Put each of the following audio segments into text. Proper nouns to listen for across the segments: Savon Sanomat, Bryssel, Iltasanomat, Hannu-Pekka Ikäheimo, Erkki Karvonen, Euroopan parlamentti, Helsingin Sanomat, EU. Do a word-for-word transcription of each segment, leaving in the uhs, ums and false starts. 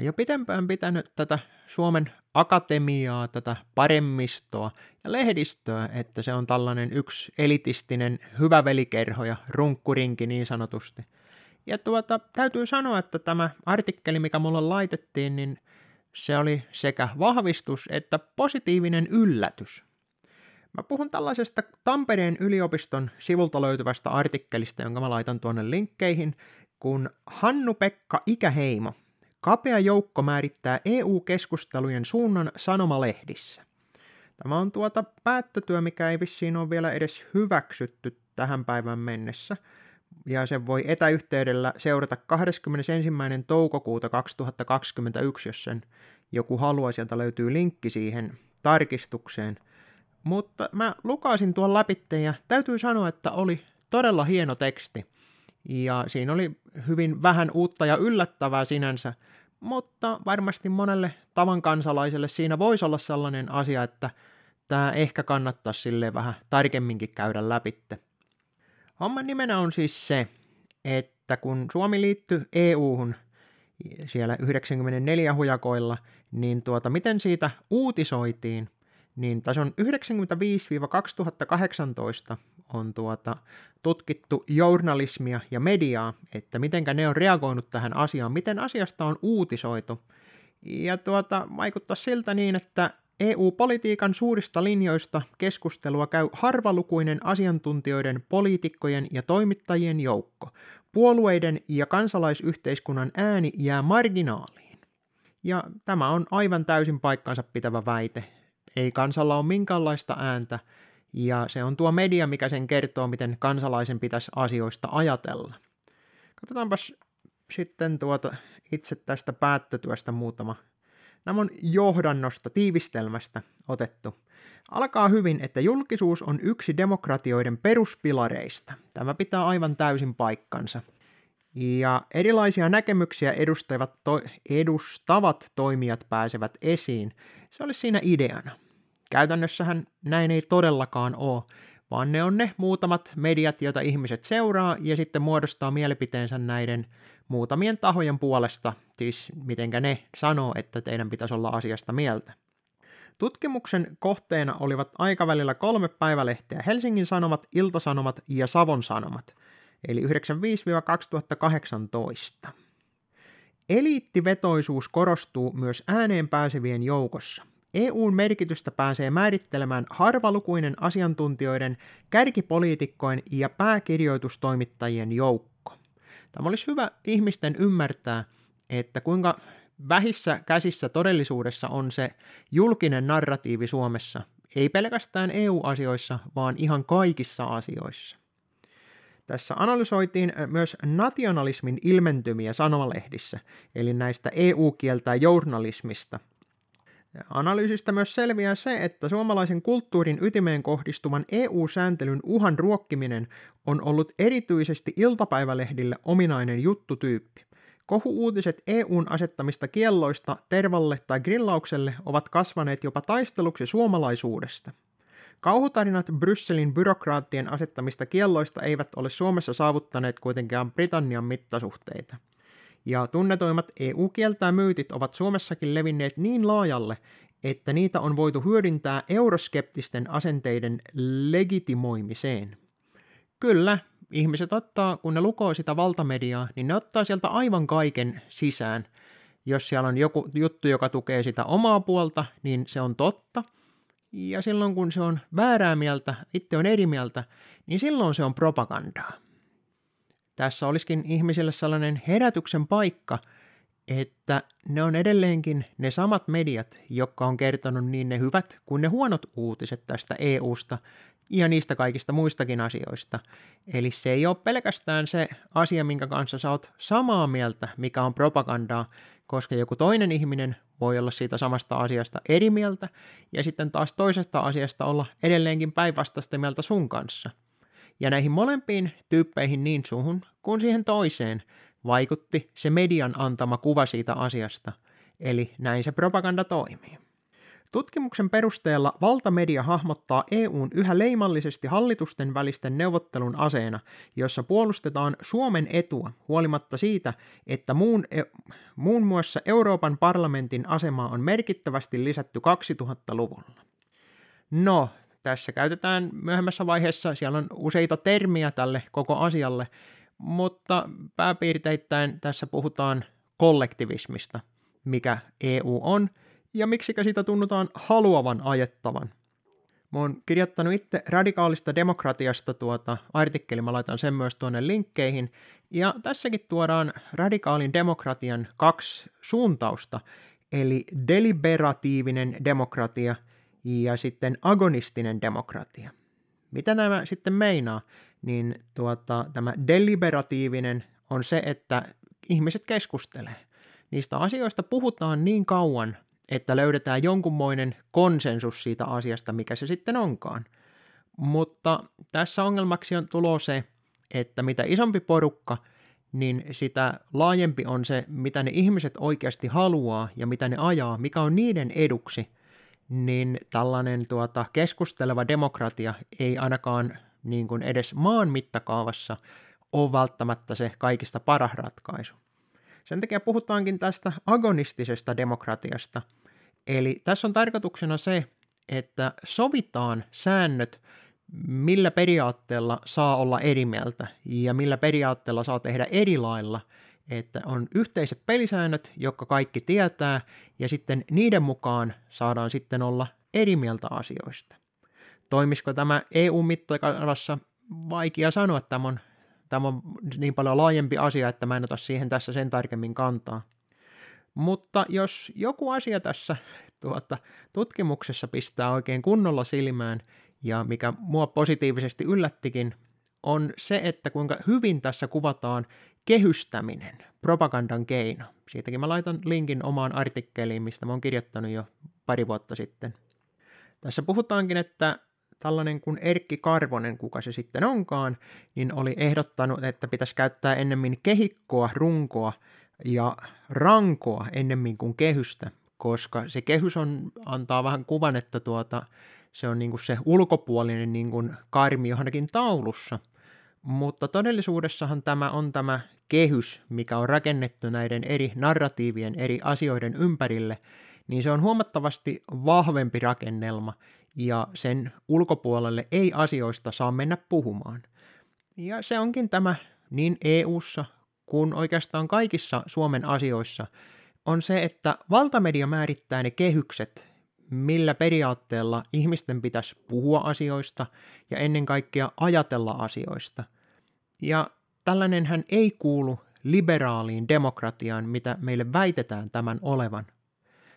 jo pitempään pitänyt tätä Suomen akatemiaa, tätä paremmistoa ja lehdistöä, että se on tällainen yksi elitistinen hyvävelikerho ja runkkurinki niin sanotusti. Ja tuota, täytyy sanoa, että tämä artikkeli, mikä mulle laitettiin, niin se oli sekä vahvistus että positiivinen yllätys. Mä puhun tällaisesta Tampereen yliopiston sivulta löytyvästä artikkelista, jonka mä laitan tuonne linkkeihin, kun Hannu-Pekka Ikäheimo, kapea joukko määrittää E U-keskustelujen suunnan sanomalehdissä. Tämä on tuota päättötyö, mikä ei vissiin ole vielä edes hyväksytty tähän päivään mennessä, ja sen voi etäyhteydellä seurata kahdeskymmenesensimmäinen toukokuuta kaksituhattakaksikymmentäyksi, jos sen joku haluaa, sieltä löytyy linkki siihen tarkistukseen. Mutta mä lukasin tuon läpitteen ja täytyy sanoa, että oli todella hieno teksti. Ja siinä oli hyvin vähän uutta ja yllättävää sinänsä, mutta varmasti monelle tavan kansalaiselle siinä voisi olla sellainen asia, että tämä ehkä kannattaisi silleen vähän tarkemminkin käydä läpitte. Homman nimenä on siis se, että kun Suomi liittyi E U:hun siellä yhdeksänkymmentäneljä hujakoilla, niin tuota, miten siitä uutisoitiin, niin tässä on yhdeksänkymmentäviisi kaksituhattakahdeksantoista on tuota, tutkittu journalismia ja mediaa, että mitenkä ne on reagoinut tähän asiaan, miten asiasta on uutisoitu. Ja tuota, vaikuttaa siltä niin, että E U-politiikan suurista linjoista keskustelua käy harvalukuinen asiantuntijoiden, poliitikkojen ja toimittajien joukko. Puolueiden ja kansalaisyhteiskunnan ääni jää marginaaliin. Ja tämä on aivan täysin paikkansa pitävä väite. Ei kansalla ole minkäänlaista ääntä, ja se on tuo media, mikä sen kertoo, miten kansalaisen pitäisi asioista ajatella. Katsotaanpas sitten tuota itse tästä päättötyöstä muutama. Nämä on johdannosta, tiivistelmästä otettu. Alkaa hyvin, että julkisuus on yksi demokratioiden peruspilareista. Tämä pitää aivan täysin paikkansa. Ja erilaisia näkemyksiä edustavat, to- edustavat toimijat pääsevät esiin. Se olisi siinä ideana. Käytännössähän näin ei todellakaan ole, vaan ne on ne muutamat mediat, joita ihmiset seuraa ja sitten muodostaa mielipiteensä näiden muutamien tahojen puolesta, siis mitenkä ne sanoo, että teidän pitäisi olla asiasta mieltä. Tutkimuksen kohteena olivat aikavälillä kolme päivälehteä: Helsingin Sanomat, Iltasanomat ja Savon Sanomat, eli yhdeksänkymmentäviisi kaksituhattakahdeksantoista. Eliittivetoisuus korostuu myös ääneen pääsevien joukossa. E U:n merkitystä pääsee määrittelemään harvalukuinen asiantuntijoiden, kärkipoliitikkojen ja pääkirjoitustoimittajien joukko. Tämä olisi hyvä ihmisten ymmärtää, että kuinka vähissä käsissä todellisuudessa on se julkinen narratiivi Suomessa, ei pelkästään E U-asioissa, vaan ihan kaikissa asioissa. Tässä analysoitiin myös nationalismin ilmentymiä sanomalehdissä, eli näistä E U-kieltä journalismista. Analyysistä myös selviää se, että suomalaisen kulttuurin ytimeen kohdistuvan E U-sääntelyn uhan ruokkiminen on ollut erityisesti iltapäivälehdille ominainen juttutyyppi. Kohu-uutiset E U:n asettamista kielloista tervalle tai grillaukselle ovat kasvaneet jopa taisteluksi suomalaisuudesta. Kauhutarinat Brysselin byrokraattien asettamista kielloista eivät ole Suomessa saavuttaneet kuitenkaan Britannian mittasuhteita. Ja tunnetuimmat E U-kieltää myytit ovat Suomessakin levinneet niin laajalle, että niitä on voitu hyödyntää euroskeptisten asenteiden legitimoimiseen. Kyllä, ihmiset ottaa, kun ne lukoo sitä valtamediaa, niin ne ottaa sieltä aivan kaiken sisään. Jos siellä on joku juttu, joka tukee sitä omaa puolta, niin se on totta. Ja silloin kun se on väärää mieltä, itse on eri mieltä, niin silloin se on propagandaa. Tässä olisikin ihmisille sellainen herätyksen paikka, että ne on edelleenkin ne samat mediat, jotka on kertonut niin ne hyvät kuin ne huonot uutiset tästä E U:sta ja niistä kaikista muistakin asioista. Eli se ei ole pelkästään se asia, minkä kanssa sä oot samaa mieltä, mikä on propagandaa, koska joku toinen ihminen voi olla siitä samasta asiasta eri mieltä ja sitten taas toisesta asiasta olla edelleenkin päinvastaista mieltä sun kanssa. Ja näihin molempiin tyyppeihin, niin suhun kuin siihen toiseen, vaikutti se median antama kuva siitä asiasta, eli näin se propaganda toimii. Tutkimuksen perusteella valtamedia hahmottaa E U:n yhä leimallisesti hallitusten välisten neuvottelun aseena, jossa puolustetaan Suomen etua huolimatta siitä, että muun, muun muassa Euroopan parlamentin asemaa on merkittävästi lisätty kaksituhattaluvulla. No, tässä käytetään myöhemmässä vaiheessa, siellä on useita termiä tälle koko asialle, mutta pääpiirteittäin tässä puhutaan kollektivismista, mikä E U on, ja miksikä sitä tunnutaan haluavan ajettavan. Mä oon kirjoittanut itse radikaalista demokratiasta tuota artikkeli, mä laitan sen myös tuonne linkkeihin, ja tässäkin tuodaan radikaalin demokratian kaksi suuntausta, eli deliberatiivinen demokratia ja sitten agonistinen demokratia. Mitä nämä sitten meinaa? Niin tuota, tämä deliberatiivinen on se, että ihmiset keskustelee. Niistä asioista puhutaan niin kauan, että löydetään jonkunmoinen konsensus siitä asiasta, mikä se sitten onkaan. Mutta tässä ongelmaksi on tulo se, että mitä isompi porukka, niin sitä laajempi on se, mitä ne ihmiset oikeasti haluaa ja mitä ne ajaa, mikä on niiden eduksi, niin tällainen tuota, keskusteleva demokratia ei ainakaan niin kuin edes maan mittakaavassa ole välttämättä se kaikista paras ratkaisu. Sen takia puhutaankin tästä agonistisesta demokratiasta. Eli tässä on tarkoituksena se, että sovitaan säännöt, millä periaatteella saa olla eri mieltä ja millä periaatteella saa tehdä eri lailla, että on yhteiset pelisäännöt, jotka kaikki tietää, ja sitten niiden mukaan saadaan sitten olla eri mieltä asioista. Toimisiko tämä E U-mittakaavassa? Vaikea sanoa, että tämä on, tämä on niin paljon laajempi asia, että mä en ota siihen tässä sen tarkemmin kantaa. Mutta jos joku asia tässä tuota, tutkimuksessa pistää oikein kunnolla silmään, ja mikä mua positiivisesti yllättikin, on se, että kuinka hyvin tässä kuvataan kehystäminen, propagandan keino. Siitäkin mä laitan linkin omaan artikkeliin, mistä mä oon kirjoittanut jo pari vuotta sitten. Tässä puhutaankin, että tällainen kuin Erkki Karvonen, kuka se sitten onkaan, niin oli ehdottanut, että pitäisi käyttää ennemmin kehikkoa, runkoa ja rankoa ennemmin kuin kehystä, koska se kehys on, antaa vähän kuvan, että tuota, se on niin kuin se ulkopuolinen niin kuin karmi johonkin taulussa. Mutta todellisuudessahan tämä on tämä kehys, mikä on rakennettu näiden eri narratiivien, eri asioiden ympärille, niin se on huomattavasti vahvempi rakennelma, ja sen ulkopuolelle ei asioista saa mennä puhumaan. Ja se onkin tämä niin E U:ssa kuin oikeastaan kaikissa Suomen asioissa, on se, että valtamedia määrittää ne kehykset, millä periaatteella ihmisten pitäisi puhua asioista ja ennen kaikkea ajatella asioista. Ja tällainenhän ei kuulu liberaaliin demokratiaan, mitä meille väitetään tämän olevan.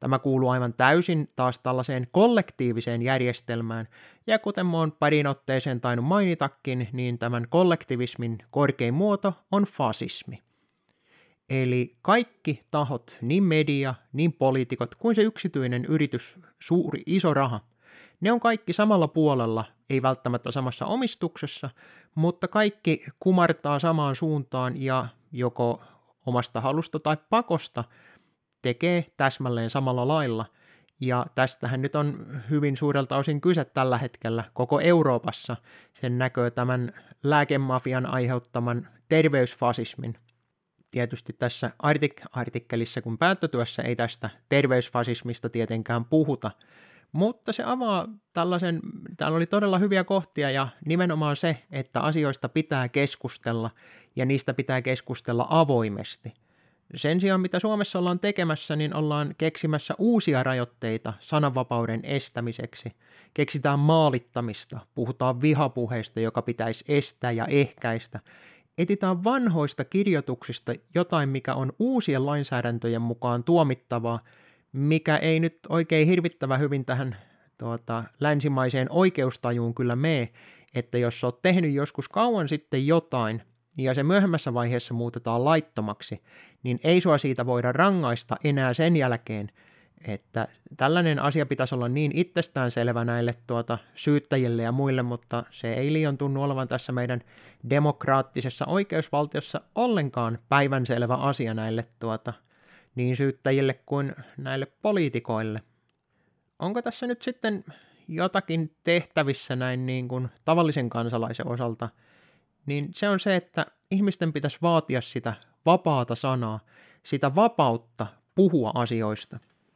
Tämä kuuluu aivan täysin taas tällaiseen kollektiiviseen järjestelmään, ja kuten mä oon parin otteeseen tainnut mainitakin, niin tämän kollektivismin korkein muoto on fasismi. Eli kaikki tahot, niin media, niin poliitikot kuin se yksityinen yritys, suuri, iso raha, ne on kaikki samalla puolella, ei välttämättä samassa omistuksessa, mutta kaikki kumartaa samaan suuntaan ja joko omasta halusta tai pakosta tekee täsmälleen samalla lailla. Ja tästähän nyt on hyvin suurelta osin kyse tällä hetkellä koko Euroopassa. Sen näköä tämän lääkemafian aiheuttaman terveysfasismin. Tietysti tässä artik- artikkelissa kun päättötyössä ei tästä terveysfasismista tietenkään puhuta, mutta se avaa tällaisen, täällä oli todella hyviä kohtia ja nimenomaan se, että asioista pitää keskustella ja niistä pitää keskustella avoimesti. Sen sijaan, mitä Suomessa ollaan tekemässä, niin ollaan keksimässä uusia rajoitteita sananvapauden estämiseksi. Keksitään maalittamista, puhutaan vihapuheista, joka pitäisi estää ja ehkäistä. Etsitään vanhoista kirjoituksista jotain, mikä on uusien lainsäädäntöjen mukaan tuomittavaa, mikä ei nyt oikein hirvittävän hyvin tähän tuota, länsimaiseen oikeustajuun kyllä mee, että jos olet tehnyt joskus kauan sitten jotain, ja se myöhemmässä vaiheessa muutetaan laittomaksi, niin ei sua siitä voida rangaista enää sen jälkeen, että tällainen asia pitäisi olla niin itsestäänselvä näille tuota syyttäjille ja muille, mutta se ei liian tunnu olevan tässä meidän demokraattisessa oikeusvaltiossa ollenkaan päivänselvä asia näille tuota, niin syyttäjille kuin näille poliitikoille. onko tässä nyt sitten jotakin tehtävissä näin niin kuin tavallisen kansalaisen osalta, niin se on se, että ihmisten pitäisi vaatia sitä vapaata sanaa, sitä vapautta puhua asioista.